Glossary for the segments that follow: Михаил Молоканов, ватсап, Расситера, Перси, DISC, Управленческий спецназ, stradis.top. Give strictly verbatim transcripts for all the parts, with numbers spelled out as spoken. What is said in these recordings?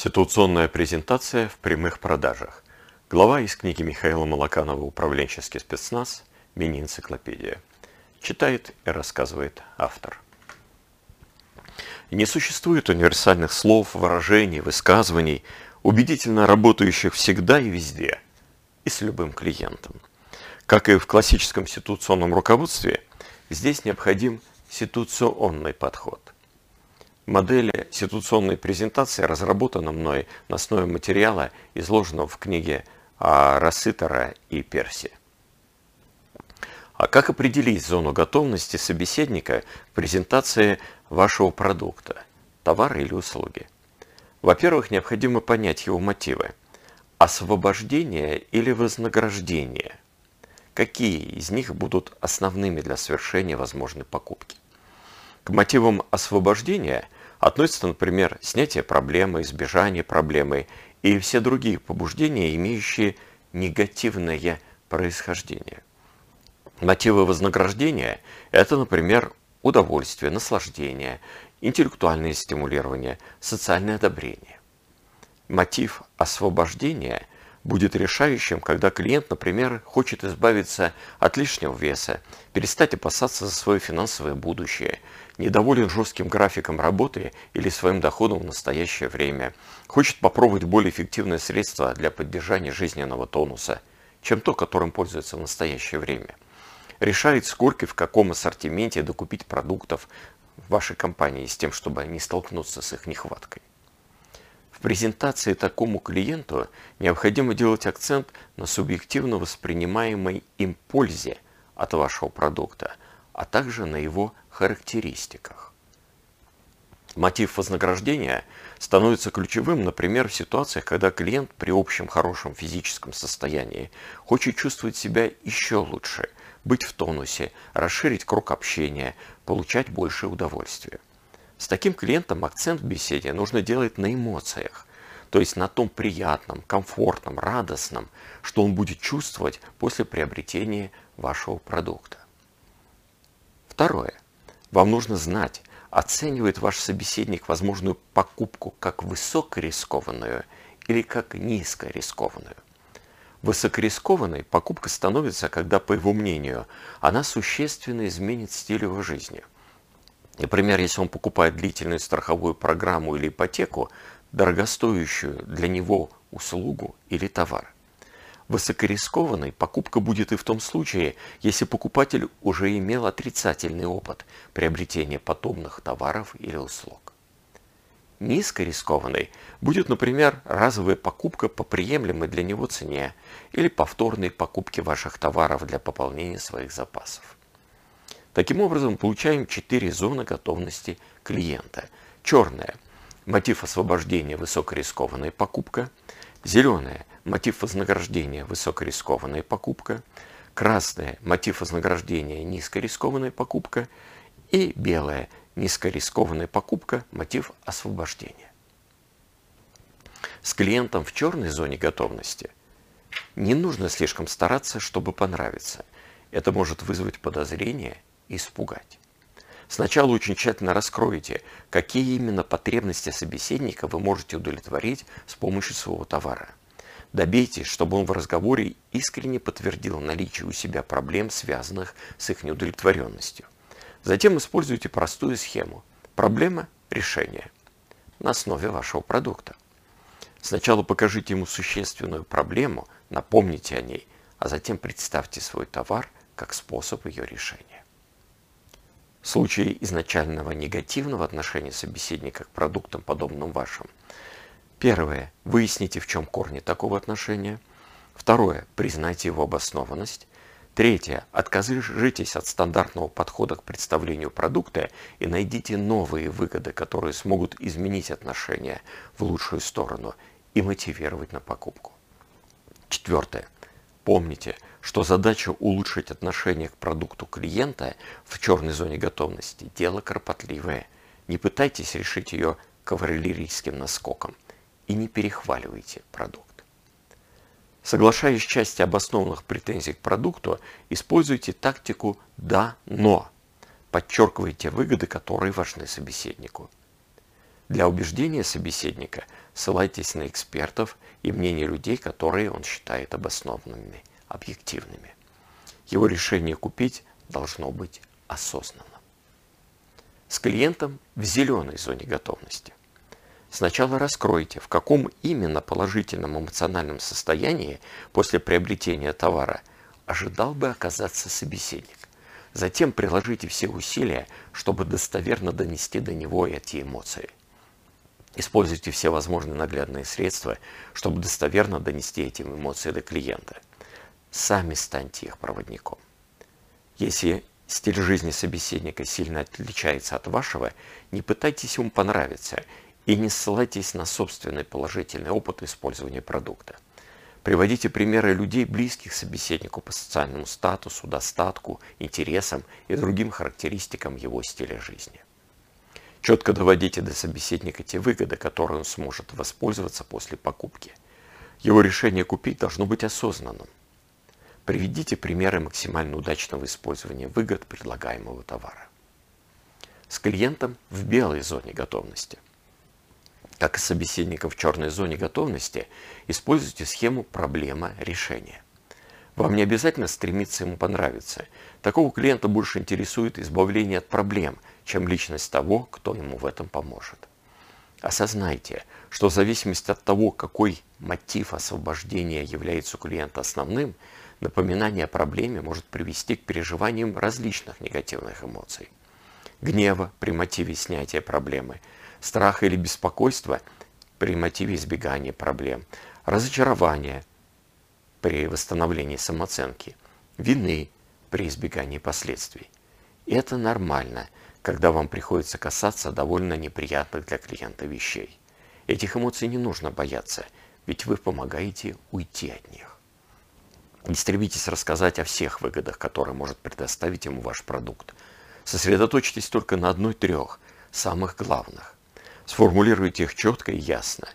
Ситуационная презентация в прямых продажах. Глава из книги Михаила Молоканова «Управленческий спецназ. Мини-энциклопедия». Читает и рассказывает автор. Не существует универсальных слов, выражений, высказываний, убедительно работающих всегда и везде, и с любым клиентом. Как и в классическом ситуационном руководстве, здесь необходим ситуационный подход. Модель ситуационной презентации разработана мной на основе материала, изложенного в книге Расситера и Перси. А как определить зону готовности собеседника к презентации вашего продукта, товара или услуги? Во-первых, необходимо понять его мотивы. Освобождение или вознаграждение? Какие из них будут основными для совершения возможной покупки? К мотивам освобождения – относятся, например, снятие проблемы, избежание проблемы и все другие побуждения, имеющие негативное происхождение. Мотивы вознаграждения – это, например, удовольствие, наслаждение, интеллектуальное стимулирование, социальное одобрение. Мотив освобождения будет решающим, когда клиент, например, хочет избавиться от лишнего веса, перестать опасаться за свое финансовое будущее, недоволен жестким графиком работы или своим доходом в настоящее время, хочет попробовать более эффективное средство для поддержания жизненного тонуса, чем то, которым пользуется в настоящее время. Решает, сколько и в каком ассортименте докупить продуктов в вашей компании с тем, чтобы не столкнуться с их нехваткой. В презентации такому клиенту необходимо делать акцент на субъективно воспринимаемой им пользе от вашего продукта, а также на его характеристиках. Мотив вознаграждения становится ключевым, например, в ситуациях, когда клиент при общем хорошем физическом состоянии хочет чувствовать себя еще лучше, быть в тонусе, расширить круг общения, получать больше удовольствия. С таким клиентом акцент в беседе нужно делать на эмоциях, то есть на том приятном, комфортном, радостном, что он будет чувствовать после приобретения вашего продукта. Второе. Вам нужно знать, оценивает ваш собеседник возможную покупку как высокорискованную или как низкорискованную. Высокорискованной покупка становится, когда, по его мнению, она существенно изменит стиль его жизни. Например, если он покупает длительную страховую программу или ипотеку, дорогостоящую для него услугу или товар. Высокорискованной покупка будет и в том случае, если покупатель уже имел отрицательный опыт приобретения подобных товаров или услуг. Низкорискованной будет, например, разовая покупка по приемлемой для него цене или повторные покупки ваших товаров для пополнения своих запасов. Таким образом, получаем четыре зоны готовности клиента. Черная – мотив освобождения, высокорискованная покупка. Зеленая – мотив вознаграждения, высокорискованная покупка. Красная – мотив вознаграждения, низкорискованная покупка. И белая – низкорискованная покупка, мотив освобождения. С клиентом в черной зоне готовности не нужно слишком стараться, чтобы понравиться. Это может вызвать подозрение и испугать. Сначала очень тщательно раскройте, какие именно потребности собеседника вы можете удовлетворить с помощью своего товара. Добейтесь, чтобы он в разговоре искренне подтвердил наличие у себя проблем, связанных с их неудовлетворенностью. Затем используйте простую схему «Проблема – решение» на основе вашего продукта. Сначала покажите ему существенную проблему, напомните о ней, а затем представьте свой товар как способ ее решения. В случае изначального негативного отношения собеседника к продуктам, подобным вашим, первое. Выясните, в чем корни такого отношения. Второе. Признайте его обоснованность. Третье. Откажитесь от стандартного подхода к представлению продукта и найдите новые выгоды, которые смогут изменить отношения в лучшую сторону и мотивировать на покупку. Четвертое. Помните, что задача улучшить отношение к продукту клиента в черной зоне готовности – дело кропотливое. Не пытайтесь решить ее кавалерийским наскоком и не перехваливайте продукт. Соглашаясь с частью обоснованных претензий к продукту, используйте тактику «да, но». Подчеркивайте выгоды, которые важны собеседнику. Для убеждения собеседника ссылайтесь на экспертов и мнение людей, которые он считает обоснованными, объективными. Его решение купить должно быть осознанным. С клиентом в зеленой зоне готовности. Сначала раскройте, в каком именно положительном эмоциональном состоянии после приобретения товара ожидал бы оказаться собеседник. Затем приложите все усилия, чтобы достоверно донести до него эти эмоции. Используйте все возможные наглядные средства, чтобы достоверно донести эти эмоции до клиента. Сами станьте их проводником. Если стиль жизни собеседника сильно отличается от вашего, не пытайтесь ему понравиться и не ссылайтесь на собственный положительный опыт использования продукта. Приводите примеры людей, близких собеседнику по социальному статусу, достатку, интересам и другим характеристикам его стиля жизни. Четко доводите до собеседника те выгоды, которые он сможет воспользоваться после покупки. Его решение купить должно быть осознанным. Приведите примеры максимально удачного использования выгод предлагаемого товара. С клиентом в белой зоне готовности. Как и собеседником в черной зоне готовности, используйте схему «Проблема-решение». Вам не обязательно стремиться ему понравиться. Такого клиента больше интересует избавление от проблем, чем личность того, кто ему в этом поможет. Осознайте, что в зависимости от того, какой мотив освобождения является у клиента основным, напоминание о проблеме может привести к переживаниям различных негативных эмоций. Гнева при мотиве снятия проблемы, страха или беспокойства при мотиве избегания проблем, разочарования при восстановлении самооценки, вины при избегании последствий. Это нормально, когда вам приходится касаться довольно неприятных для клиента вещей. Этих эмоций не нужно бояться, ведь вы помогаете уйти от них. Не стремитесь рассказать о всех выгодах, которые может предоставить ему ваш продукт. Сосредоточьтесь только на одной-трех самых главных. Сформулируйте их четко и ясно.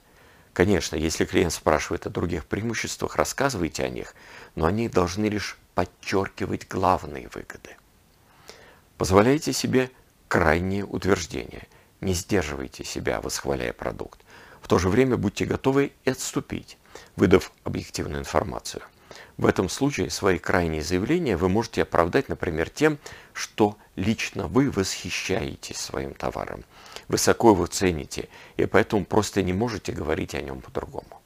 Конечно, если клиент спрашивает о других преимуществах, рассказывайте о них, но они должны лишь подчеркивать главные выгоды. Позволяйте себе крайние утверждения. Не сдерживайте себя, восхваляя продукт. В то же время будьте готовы и отступить, выдав объективную информацию. В этом случае свои крайние заявления вы можете оправдать, например, тем, что лично вы восхищаетесь своим товаром, высоко его цените, и поэтому просто не можете говорить о нем по-другому.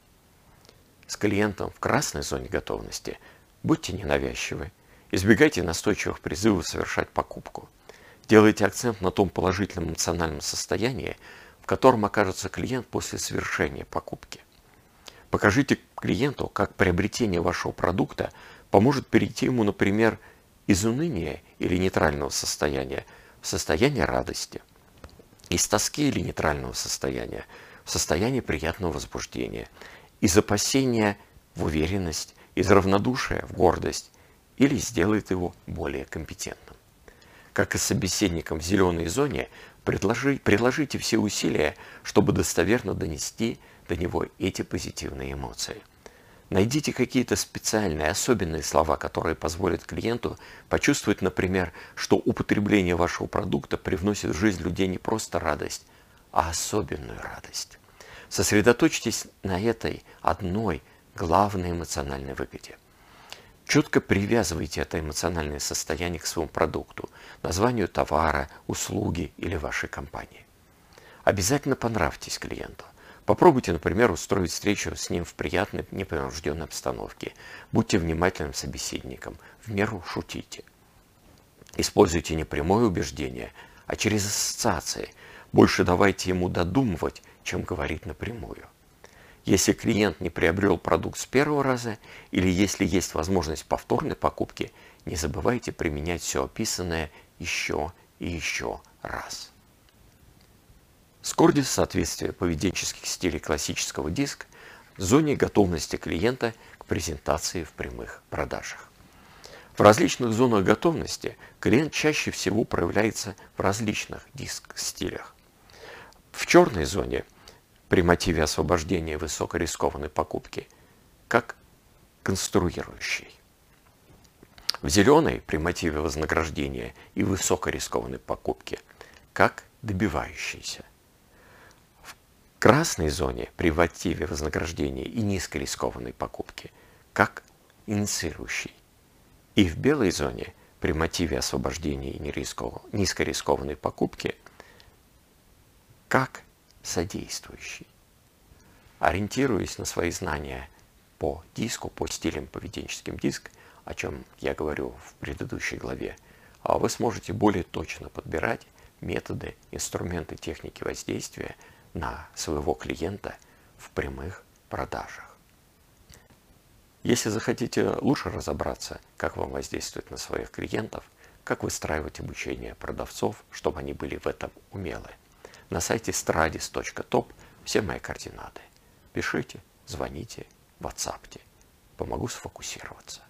С клиентом в красной зоне готовности будьте ненавязчивы, избегайте настойчивых призывов совершать покупку. Делайте акцент на том положительном эмоциональном состоянии, в котором окажется клиент после совершения покупки. Покажите клиенту, как приобретение вашего продукта поможет перейти ему, например, из уныния или нейтрального состояния в состояние радости, из тоски или нейтрального состояния в состояние приятного возбуждения, из опасения в уверенность, из равнодушия в гордость или сделает его более компетентным. Как и собеседником в зеленой зоне, предложи, приложите все усилия, чтобы достоверно донести до него эти позитивные эмоции. Найдите какие-то специальные, особенные слова, которые позволят клиенту почувствовать, например, что употребление вашего продукта привносит в жизнь людей не просто радость, а особенную радость. Сосредоточьтесь на этой одной главной эмоциональной выгоде. Четко привязывайте это эмоциональное состояние к своему продукту, названию товара, услуги или вашей компании. Обязательно понравьтесь клиенту. Попробуйте, например, устроить встречу с ним в приятной, непринужденной обстановке. Будьте внимательным собеседником, в меру шутите. Используйте не прямое убеждение, а через ассоциации. Больше давайте ему додумывать, чем говорить напрямую. Если клиент не приобрел продукт с первого раза, или если есть возможность повторной покупки, не забывайте применять все описанное еще и еще раз. Скордис, соответствие поведенческих стилей классического диск в зоне готовности клиента к презентации в прямых продажах. В различных зонах готовности клиент чаще всего проявляется в различных диск-стилях. В черной зоне при мотиве освобождения высокорискованной покупки как конструирующий. В зеленой при мотиве вознаграждения и высокорискованной покупки как добивающийся. красной зоне при ваативе вознаграждения и низкорискованной покупки как инициирующий, и в белой зоне при мотиве освобождения и низкорискованной покупки как содействующий. Ориентируясь на свои знания по диску, по стилям поведенческим диск, о чем я говорю в предыдущей главе, вы сможете более точно подбирать методы, инструменты, техники воздействия на своего клиента в прямых продажах. Если захотите лучше разобраться, как вам воздействовать на своих клиентов, как выстраивать обучение продавцов, чтобы они были в этом умелы, на сайте страдис точка топ все мои координаты. Пишите, звоните, ватсапьте. Помогу сфокусироваться.